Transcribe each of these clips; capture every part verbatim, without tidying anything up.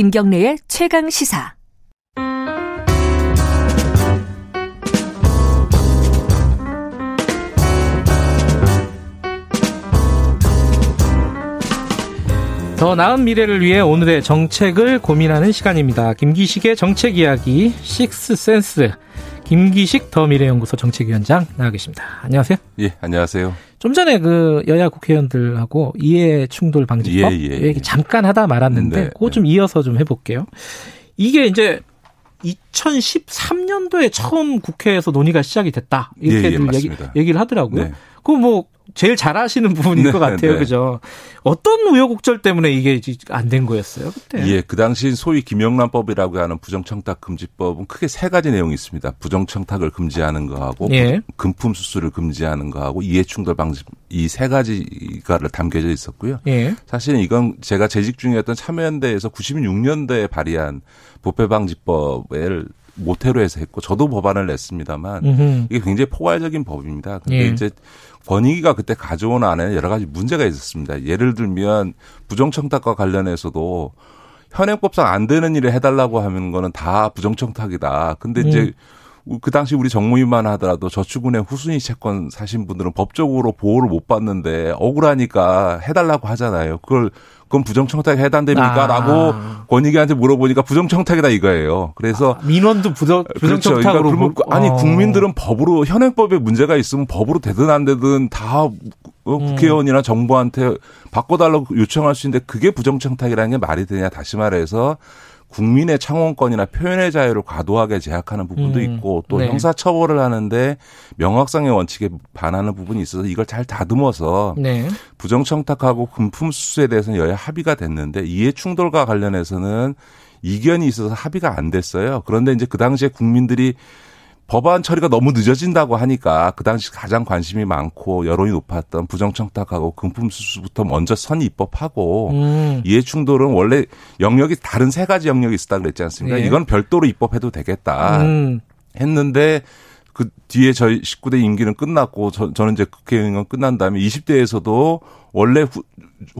김경래의 최강시사. 더 나은 미래를 위해 오늘의 정책을 고민하는 시간입니다. 김기식의 정책 이야기 식스센스. 김기식 더미래연구소 정책위원장 나와 계십니다. 안녕하세요. 예, 안녕하세요. 좀 전에 그 여야 국회의원들하고 이해충돌방지법 예, 예, 예. 얘기 잠깐 하다 말았는데 네, 그거 좀 네. 이어서 좀 해볼게요. 이게 이제 이천십삼 년도에 처음 국회에서 논의가 시작이 됐다. 이렇게들 예, 예, 얘기, 얘기를 하더라고요. 네. 그거 뭐 제일 잘하시는 부분인 네, 것 같아요. 네. 그죠? 어떤 우여곡절 때문에 이게 안 된 거였어요? 그때. 예, 그 당시 소위 김영란법이라고 하는 부정청탁금지법은 크게 세 가지 내용이 있습니다. 부정청탁을 금지하는 거하고 예. 금품 수수를 금지하는 거하고 이해충돌 방지 이 세 가지가 담겨져 있었고요. 예. 사실은 이건 제가 재직 중이었던 참여연대에서 구십육 년대에 발의한 부패방지법을 모태로 해서 했고 저도 법안을 냈습니다만 음흠. 이게 굉장히 포괄적인 법입니다. 근데 예. 이제 권익위가 그때 가져온 안에 여러 가지 문제가 있었습니다. 예를 들면 부정청탁과 관련해서도 현행법상 안 되는 일을 해달라고 하는 거는 다 부정청탁이다. 근데 이제 음. 그 당시 우리 정무위만 하더라도 저축은행 후순위 채권 사신 분들은 법적으로 보호를 못 받는데 억울하니까 해달라고 하잖아요. 그걸 그건 부정청탁에 해당됩니까? 아. 라고 권익위한테 물어보니까 부정청탁이다 이거예요. 그래서. 아, 민원도 부정, 부정청탁으로. 그렇죠. 그러니까 물, 아니, 어. 국민들은 법으로, 현행법에 문제가 있으면 법으로 되든 안 되든 다 국회의원이나 음. 정부한테 바꿔달라고 요청할 수 있는데 그게 부정청탁이라는 게 말이 되냐. 다시 말해서 국민의 창원권이나 표현의 자유를 과도하게 제약하는 부분도 음. 있고 또 네. 형사처벌을 하는데 명확성의 원칙에 반하는 부분이 있어서 이걸 잘 다듬어서 네. 부정청탁하고 금품수수에 대해서는 여야 합의가 됐는데 이해충돌과 관련해서는 이견이 있어서 합의가 안 됐어요. 그런데 이제 그 당시에 국민들이 법안 처리가 너무 늦어진다고 하니까 그 당시 가장 관심이 많고 여론이 높았던 부정청탁하고 금품수수부터 먼저 선 입법하고 음. 이해충돌은 원래 영역이 다른 세 가지 영역이 있었다고 그랬지 않습니까? 예. 이건 별도로 입법해도 되겠다 음. 했는데 그 뒤에 저희 십구 대 임기는 끝났고 저, 저는 이제 국회의원 끝난 다음에 이십 대에서도 원래 후,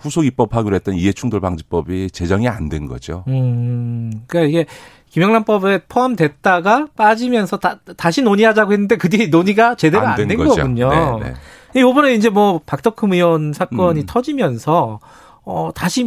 후속 입법하기로 했던 이해충돌방지법이 제정이 안 된 거죠. 음. 그러니까 이게. 김영란법에 포함됐다가 빠지면서 다, 다시 논의하자고 했는데 그 뒤에 논의가 제대로 안 된 거군요. 네, 네. 이번에 이제 뭐 박덕흠 의원 사건이 음. 터지면서 어, 다시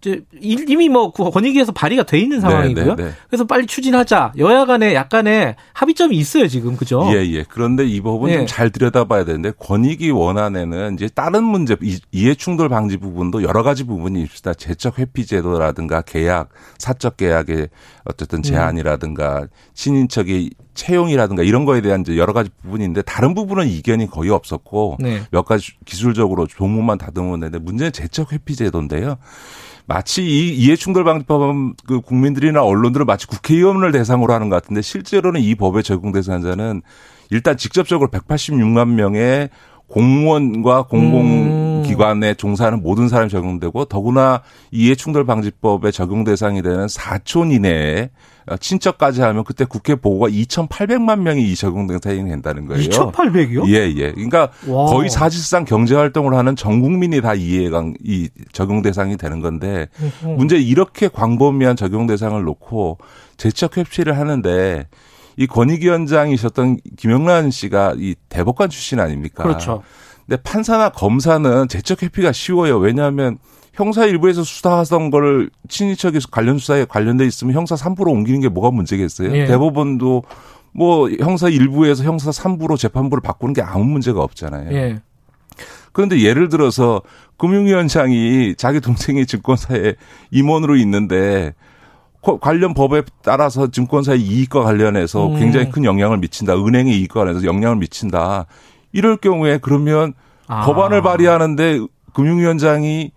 이제 이미 뭐 권익위에서 발의가 돼 있는 상황이고요. 네, 네, 네. 그래서 빨리 추진하자. 여야 간에 약간의 합의점이 있어요 지금, 그죠? 예예. 예. 그런데 이 법은 네. 좀 잘 들여다봐야 되는데 권익위 원안에는 이제 다른 문제 이해충돌 방지 부분도 여러 가지 부분이 있습니다. 재적 회피제도라든가 계약, 사적 계약의 어쨌든 제한이라든가 음. 친인척의 채용이라든가 이런 거에 대한 이제 여러 가지 부분인데 다른 부분은 이견이 거의 없었고 네. 몇 가지 기술적으로 종목만 다듬으면 되는데 문제는 재적 회피제도인데요. 마치 이 이해충돌방지법은 그 국민들이나 언론들은 마치 국회의원을 대상으로 하는 것 같은데 실제로는 이 법에 적용돼서 자는 일단 직접적으로 백팔십육만 명의 공무원과 공공기관에 음. 종사하는 모든 사람이 적용되고 더구나 이해충돌방지법에 적용 대상이 되는 사촌 이내에 친척까지 하면 그때 국회 보고가 이천팔백만 명이 이 적용 대상이 된다는 거예요. 이천팔백이요? 예, 예. 그러니까 와. 거의 사실상 경제활동을 하는 전 국민이 다 이해강, 이 적용 대상이 되는 건데 으흠. 문제 이렇게 광범위한 적용 대상을 놓고 재척 협치를 하는데 이 권익위원장이셨던 김영란 씨가 이 대법관 출신 아닙니까? 그렇죠. 근데 판사나 검사는 재척 회피가 쉬워요. 왜냐하면 형사 일부에서 수사하던 걸 친인척이 관련 수사에 관련돼 있으면 형사 삼 부로 옮기는 게 뭐가 문제겠어요? 예. 대법원도 뭐 형사 일부에서 형사 삼 부로 재판부를 바꾸는 게 아무 문제가 없잖아요. 예. 그런데 예를 들어서 금융위원장이 자기 동생이 증권사에 임원으로 있는데 관련 법에 따라서 증권사의 이익과 관련해서 굉장히 큰 영향을 미친다. 은행의 이익과 관련해서 영향을 미친다. 이럴 경우에 그러면 아. 법안을 발의하는데 금융위원장이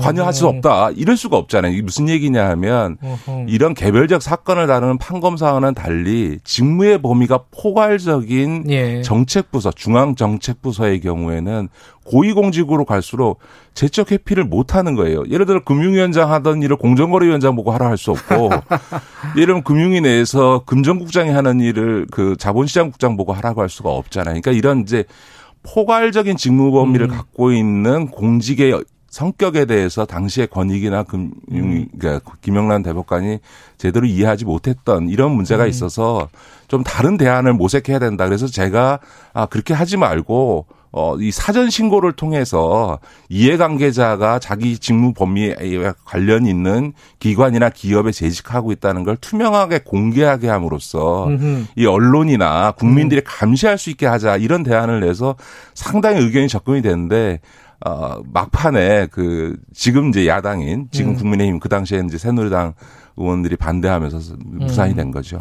관여할 수 없다. 이럴 수가 없잖아요. 이게 무슨 얘기냐 하면 이런 개별적 사건을 다루는 판검사와는 달리 직무의 범위가 포괄적인 예. 정책부서, 중앙정책부서의 경우에는 고위공직으로 갈수록 재적 회피를 못하는 거예요. 예를 들어 금융위원장 하던 일을 공정거래위원장 보고 하라 할 수 없고 예를 들면 금융위 내에서 금전국장이 하는 일을 그 자본시장국장 보고 하라고 할 수가 없잖아요. 그러니까 이런 이제 포괄적인 직무 범위를 음. 갖고 있는 공직의 성격에 대해서 당시의 권익이나 금, 음. 그러니까 김영란 대법관이 제대로 이해하지 못했던 이런 문제가 음. 있어서 좀 다른 대안을 모색해야 된다. 그래서 제가 아 그렇게 하지 말고 어, 이 사전 신고를 통해서 이해관계자가 자기 직무 범위에 관련 있는 기관이나 기업에 재직하고 있다는 걸 투명하게 공개하게 함으로써 음흠. 이 언론이나 국민들이 음. 감시할 수 있게 하자 이런 대안을 내서 상당히 의견이 접근이 되는데 어, 막판에 그 지금 이제 야당인 지금 국민의힘 그 당시에 이제 새누리당 의원들이 반대하면서 무산이 된 거죠.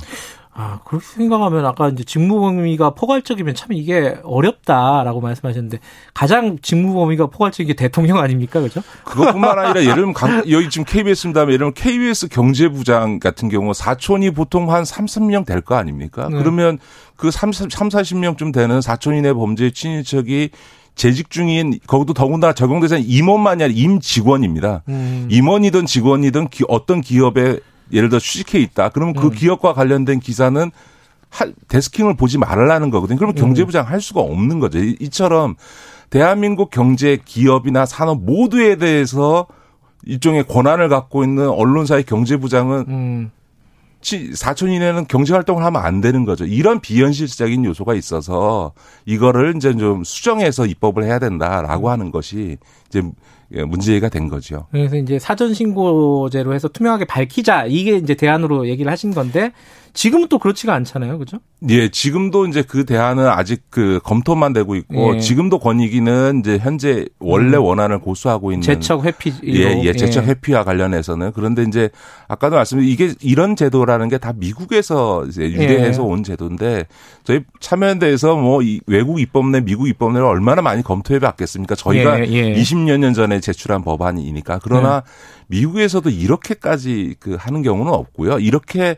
아, 그렇게 생각하면 아까 이제 직무 범위가 포괄적이면 참 이게 어렵다라고 말씀하셨는데 가장 직무 범위가 포괄적인 게 대통령 아닙니까? 그죠? 그것뿐만 아니라 예를 들면 여기 지금 케이비에스입니다만 예를 들면 케이비에스 경제부장 같은 경우 사촌이 보통 한 삼십 명 될 거 아닙니까? 네. 그러면 그 삼십, 사십 명쯤 되는 사촌인의 범죄 친인척이 재직 중인 거기도 더군다나 적용대상 임원만이 아니라 임직원입니다. 음. 임원이든 직원이든 기, 어떤 기업에 예를 들어 취직해 있다. 그러면 그 음. 기업과 관련된 기사는 하, 데스킹을 보지 말라는 거거든요. 그러면 경제부장 음. 할 수가 없는 거죠. 이, 이처럼 대한민국 경제 기업이나 산업 모두에 대해서 일종의 권한을 갖고 있는 언론사의 경제부장은 음. 사촌인에는 경제활동을 하면 안 되는 거죠. 이런 비현실적인 요소가 있어서 이거를 이제 좀 수정해서 입법을 해야 된다라고 하는 것이 이제 문제가 된 거죠. 그래서 이제 사전신고제로 해서 투명하게 밝히자 이게 이제 대안으로 얘기를 하신 건데 지금은 또 그렇지가 않잖아요, 그죠? 예, 지금도 이제 그 대안은 아직 그 검토만 되고 있고 예. 지금도 권익위는 이제 현재 원래 음. 원안을 고수하고 있는 재척 회피 예, 예, 재척 예. 회피와 관련해서는 그런데 이제 아까도 말씀드린 이게 이런 제도라는 게 다 미국에서 이제 유래해서 예. 온 제도인데 저희 참여연대에서 뭐 이 외국 입법내, 미국 입법내를 얼마나 많이 검토해 봤겠습니까? 저희가 예, 예. 이십 년 전에 제출한 법안이니까 그러나 네. 미국에서도 이렇게까지 그 하는 경우는 없고요. 이렇게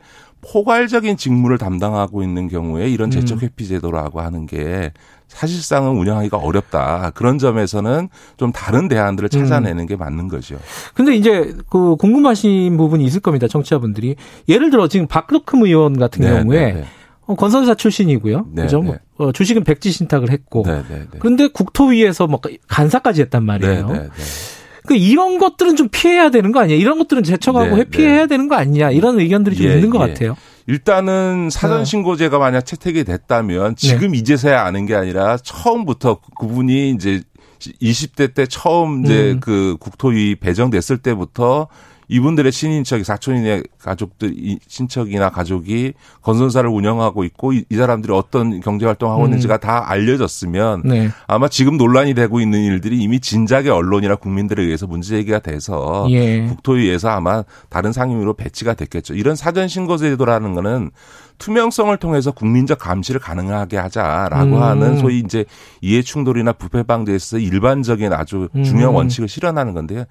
포괄적인 직무를 담당하고 있는 경우에 이런 재척회피 제도라고 하는 게 사실상은 운영하기가 어렵다. 그런 점에서는 좀 다른 대안들을 찾아내는 음. 게 맞는 거죠. 근데 이제 그 궁금하신 부분이 있을 겁니다. 청취자분들이. 예를 들어 지금 박덕흠 의원 같은 네, 경우에 네, 네. 건설사 출신이고요. 네, 그죠? 네. 어, 주식은 백지 신탁을 했고. 네, 네, 네. 그런데 국토위에서 막 간사까지 했단 말이에요. 네, 네, 네. 그 이런 것들은 좀 피해야 되는 거 아니야? 이런 것들은 제척하고 네, 회피해야 네. 되는 거 아니냐? 이런 의견들이 좀 예, 있는 것 예. 같아요. 일단은 사전신고제가 만약 채택이 됐다면 지금 네. 이제서야 아는 게 아니라 처음부터 그분이 이제 이십 대 때 처음 이제 음. 그 국토위 배정됐을 때부터 이분들의 친인척이 사촌인의 가족들 친척이나 가족이 건설사를 운영하고 있고 이, 이 사람들이 어떤 경제활동하고 음. 있는지가 다 알려졌으면 네. 아마 지금 논란이 되고 있는 일들이 이미 진작에 언론이나 국민들에 의해서 문제제기가 돼서 예. 국토위에서 아마 다른 상임위로 배치가 됐겠죠. 이런 사전신고제도라는 거는 투명성을 통해서 국민적 감시를 가능하게 하자라고 음. 하는 소위 이제 이해충돌이나 부패방지에 있어서 일반적인 아주 중요한 음. 원칙을 실현하는 건데요.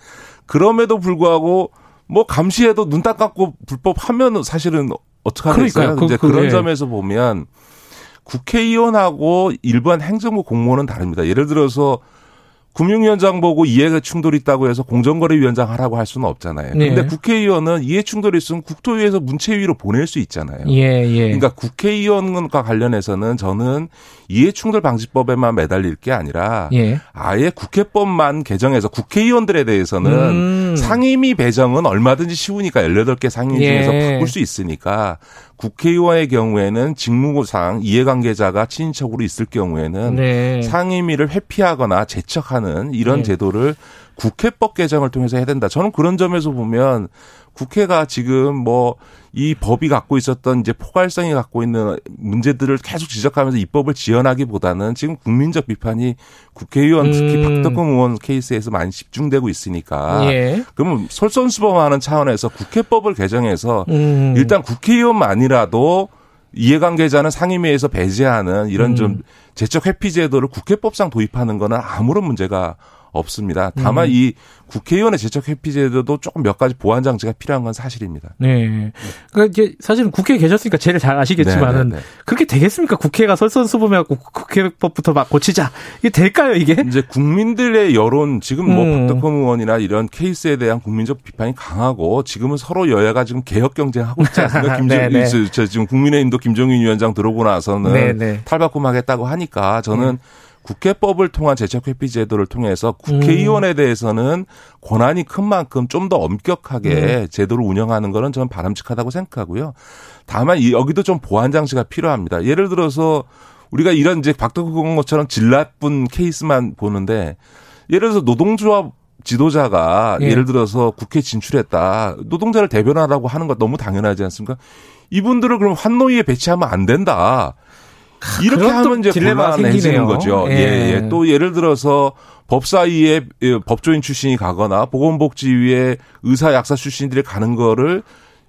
그럼에도 불구하고 뭐 감시해도 눈 딱 감고 불법하면 사실은 어떡하겠어요. 그런데 그, 그, 그런 예. 점에서 보면 국회의원하고 일반 행정부 공무원은 다릅니다. 예를 들어서 금융위원장 보고 이해충돌이 있다고 해서 공정거래위원장 하라고 할 수는 없잖아요. 그런데 예. 국회의원은 이해충돌이 있으면 국토위에서 문체위로 보낼 수 있잖아요. 예, 예. 그러니까 국회의원과 관련해서는 저는 이해충돌 방지법에만 매달릴 게 아니라 예. 아예 국회법만 개정해서 국회의원들에 대해서는 음. 상임위 배정은 얼마든지 쉬우니까 열여덟 개 상임위 예. 중에서 바꿀 수 있으니까 국회의원의 경우에는 직무상 이해관계자가 친인척으로 있을 경우에는 네. 상임위를 회피하거나 제척하는 이런 네. 제도를 국회법 개정을 통해서 해야 된다. 저는 그런 점에서 보면 국회가 지금 뭐 이 법이 갖고 있었던 이제 포괄성이 갖고 있는 문제들을 계속 지적하면서 입법을 지연하기보다는 지금 국민적 비판이 국회의원 특히 음. 박덕흠 의원 케이스에서 많이 집중되고 있으니까 예. 그럼 솔선수범하는 차원에서 국회법을 개정해서 음. 일단 국회의원만이라도 이해관계자는 상임위에서 배제하는 이런 음. 좀 재척 회피 제도를 국회법상 도입하는 거는 아무런 문제가 없습니다. 다만 음. 이 국회의원의 재척 회피 제도도 조금 몇 가지 보완 장치가 필요한 건 사실입니다. 네. 그러니까 이제 사실은 국회에 계셨으니까 제일 잘 아시겠지만은 네네네. 그렇게 되겠습니까? 국회가 솔선수범해갖고 국회법부터 막 고치자 이게 될까요 이게? 이제 국민들의 여론 지금 뭐 음. 박덕흠 의원이나 이런 케이스에 대한 국민적 비판이 강하고 지금은 서로 여야가 지금 개혁 경쟁하고 있지 않습니까? 김종인 지금 국민의힘도 김종인 위원장 들어오고 나서는 탈바꿈하겠다고 하니까 저는. 음. 국회법을 통한 재척회피 제도를 통해서 국회의원에 음. 대해서는 권한이 큰 만큼 좀 더 엄격하게 음. 제도를 운영하는 것은 저는 바람직하다고 생각하고요. 다만 여기도 좀 보완 장치가 필요합니다. 예를 들어서 우리가 이런 이제 박덕흠 것처럼 질 나쁜 케이스만 보는데 예를 들어서 노동조합 지도자가 예. 예를 들어서 국회 진출했다. 노동자를 대변하라고 하는 것 너무 당연하지 않습니까? 이분들을 그럼 환노위에 배치하면 안 된다. 이렇게 하면 이제 곤란해지는 거죠. 예. 예, 예. 또 예를 들어서 법사위에 법조인 출신이 가거나 보건복지위에 의사, 약사 출신들이 가는 거를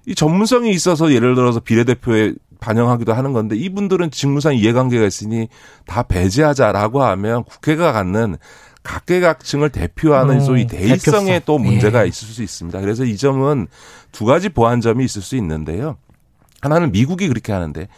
이 전문성이 있어서 예를 들어서 비례대표에 반영하기도 하는 건데 이분들은 직무상 이해관계가 있으니 다 배제하자라고 하면 국회가 갖는 각계각층을 대표하는 음, 소위 대의성에 대표성. 또 문제가 예. 있을 수 있습니다. 그래서 이 점은 두 가지 보완점이 있을 수 있는데요. 하나는 미국이 그렇게 하는데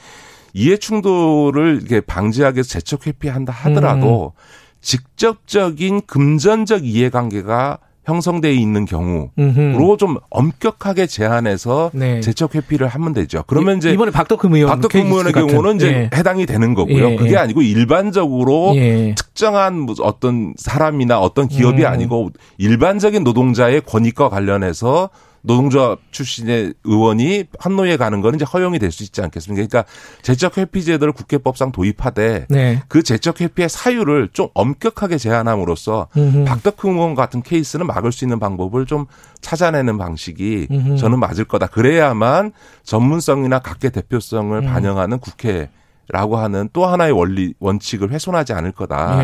이해충돌을 이렇게 방지하기 위해서 재척 회피한다 하더라도 음. 직접적인 금전적 이해관계가 형성되어 있는 경우로 음흠. 좀 엄격하게 제한해서 네. 재척 회피를 하면 되죠. 그러면 이제 이번에 박덕흠 의원 박덕흠 의원의 경우는 이제 예. 해당이 되는 거고요. 예. 그게 아니고 일반적으로 예. 특정한 어떤 사람이나 어떤 기업이 음. 아니고 일반적인 노동자의 권익과 관련해서 노동조합 출신의 의원이 환노위에 가는 건 이제 허용이 될 수 있지 않겠습니까? 그러니까 재척 회피 제도를 국회법상 도입하되 네. 그 재척 회피의 사유를 좀 엄격하게 제한함으로써 음흠. 박덕흠 의원 같은 케이스는 막을 수 있는 방법을 좀 찾아내는 방식이 음흠. 저는 맞을 거다. 그래야만 전문성이나 각계 대표성을 음. 반영하는 국회. 라고 하는 또 하나의 원리 원칙을 훼손하지 않을 거다라고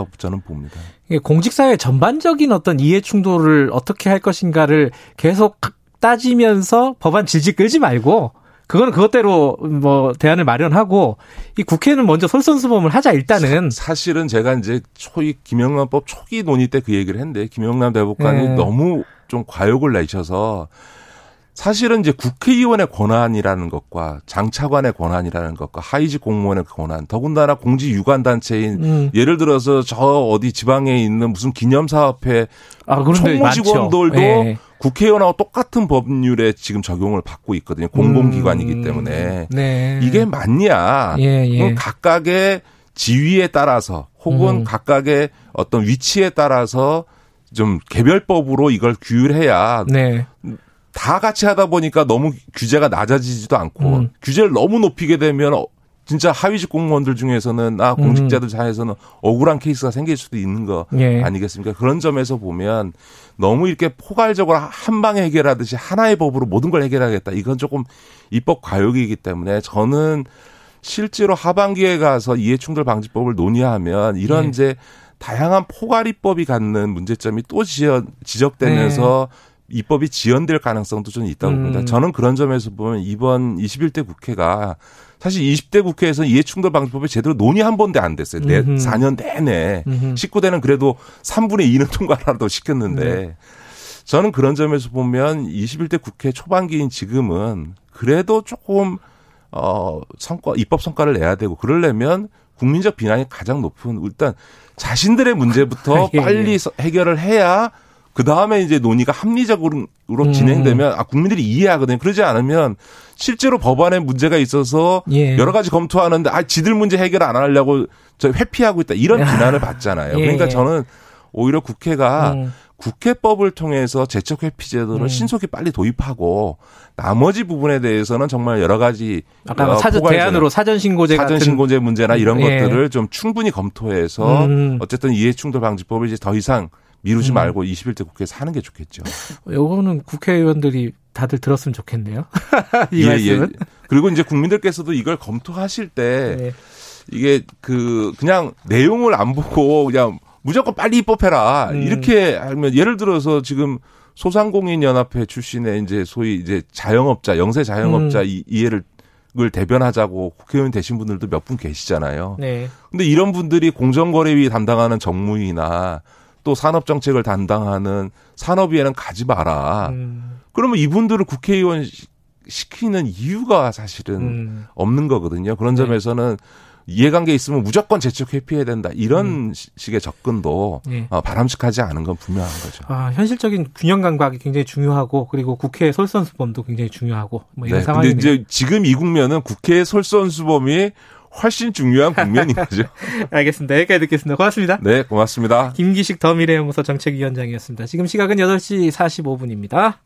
네. 저는 봅니다. 공직사회 전반적인 어떤 이해충돌을 어떻게 할 것인가를 계속 따지면서 법안 질질 끌지 말고 그건 그것대로 뭐 대안을 마련하고 이 국회는 먼저 솔선수범을 하자 일단은. 사, 사실은 제가 이제 초기 김영란법 초기 논의 때 그 얘기를 했는데 김영란 대법관이 네. 너무 좀 과욕을 내셔서. 사실은 이제 국회의원의 권한이라는 것과 장차관의 권한이라는 것과 하위직 공무원의 권한, 더군다나 공직 유관 단체인 음. 예를 들어서 저 어디 지방에 있는 무슨 기념사업회 아, 총무직원들도 예. 국회의원하고 똑같은 법률에 지금 적용을 받고 있거든요. 공공기관이기 때문에 음. 네. 이게 맞냐? 예, 예. 각각의 지위에 따라서 혹은 음. 각각의 어떤 위치에 따라서 좀 개별법으로 이걸 규율해야. 네. 다 같이 하다 보니까 너무 규제가 낮아지지도 않고 음. 규제를 너무 높이게 되면 진짜 하위직 공무원들 중에서는 아 공직자들 사이에서는 억울한 케이스가 생길 수도 있는 거 예. 아니겠습니까? 그런 점에서 보면 너무 이렇게 포괄적으로 한 방에 해결하듯이 하나의 법으로 모든 걸 해결하겠다. 이건 조금 입법 과욕이기 때문에 저는 실제로 하반기에 가서 이해충돌 방지법을 논의하면 이런 예. 이제 다양한 포괄입법이 갖는 문제점이 또 지적되면서 예. 입법이 지연될 가능성도 좀 있다고 봅니다. 음. 저는 그런 점에서 보면 이번 이십일 대 국회가 사실 이십 대 국회에서는 이해충돌 방지법이 제대로 논의 한 번도 안 됐어요. 음흠. 사 년 내내. 음흠. 십구 대는 그래도 삼분의 이는 통과라도 시켰는데 네. 저는 그런 점에서 보면 이십일 대 국회 초반기인 지금은 그래도 조금 어 성과 입법 성과를 내야 되고 그러려면 국민적 비난이 가장 높은 일단 자신들의 문제부터 예. 빨리 해결을 해야 그 다음에 이제 논의가 합리적으로 음. 진행되면 아 국민들이 이해하거든요. 그러지 않으면 실제로 법안에 문제가 있어서 예. 여러 가지 검토하는데 아 지들 문제 해결 안 하려고 저 회피하고 있다 이런 비난을 받잖아요. 예. 그러니까 저는 오히려 국회가 음. 국회법을 통해서 재척 회피 제도를 음. 신속히 빨리 도입하고 나머지 부분에 대해서는 정말 여러 가지 아까 사전 대안으로 사전 신고제 사전 신고제 문제나 이런 예. 것들을 좀 충분히 검토해서 음. 어쨌든 이해충돌 방지법을 이제 더 이상 미루지 말고 음. 이십일 대 국회에서 하는 게 좋겠죠. 요거는 국회의원들이 다들 들었으면 좋겠네요. 이 예, 말씀은. 예. 그리고 이제 국민들께서도 이걸 검토하실 때 네. 이게 그 그냥 내용을 안 보고 그냥 무조건 빨리 입법해라. 음. 이렇게 하면 예를 들어서 지금 소상공인연합회 출신의 이제 소위 이제 자영업자, 영세 자영업자 음. 이해를 을 대변하자고 국회의원 되신 분들도 몇 분 계시잖아요. 네. 근데 이런 분들이 공정거래위 담당하는 정무위나 또 산업정책을 담당하는 산업위에는 가지 마라. 음. 그러면 이분들을 국회의원 시키는 이유가 사실은 음. 없는 거거든요. 그런 네. 점에서는 이해관계 있으면 무조건 재척 회피해야 된다. 이런 음. 식의 접근도 네. 바람직하지 않은 건 분명한 거죠. 아, 현실적인 균형 감각이 굉장히 중요하고 그리고 국회의 솔선수범도 굉장히 중요하고 뭐 이런 네, 상황이네요. 근데 이제 지금 이 국면은 국회의 솔선수범이 훨씬 중요한 국면인 거죠. 알겠습니다. 여기까지 듣겠습니다. 고맙습니다. 네, 고맙습니다. 김기식 더미래연구소 정책위원장이었습니다. 지금 시각은 여덟 시 사십오 분입니다.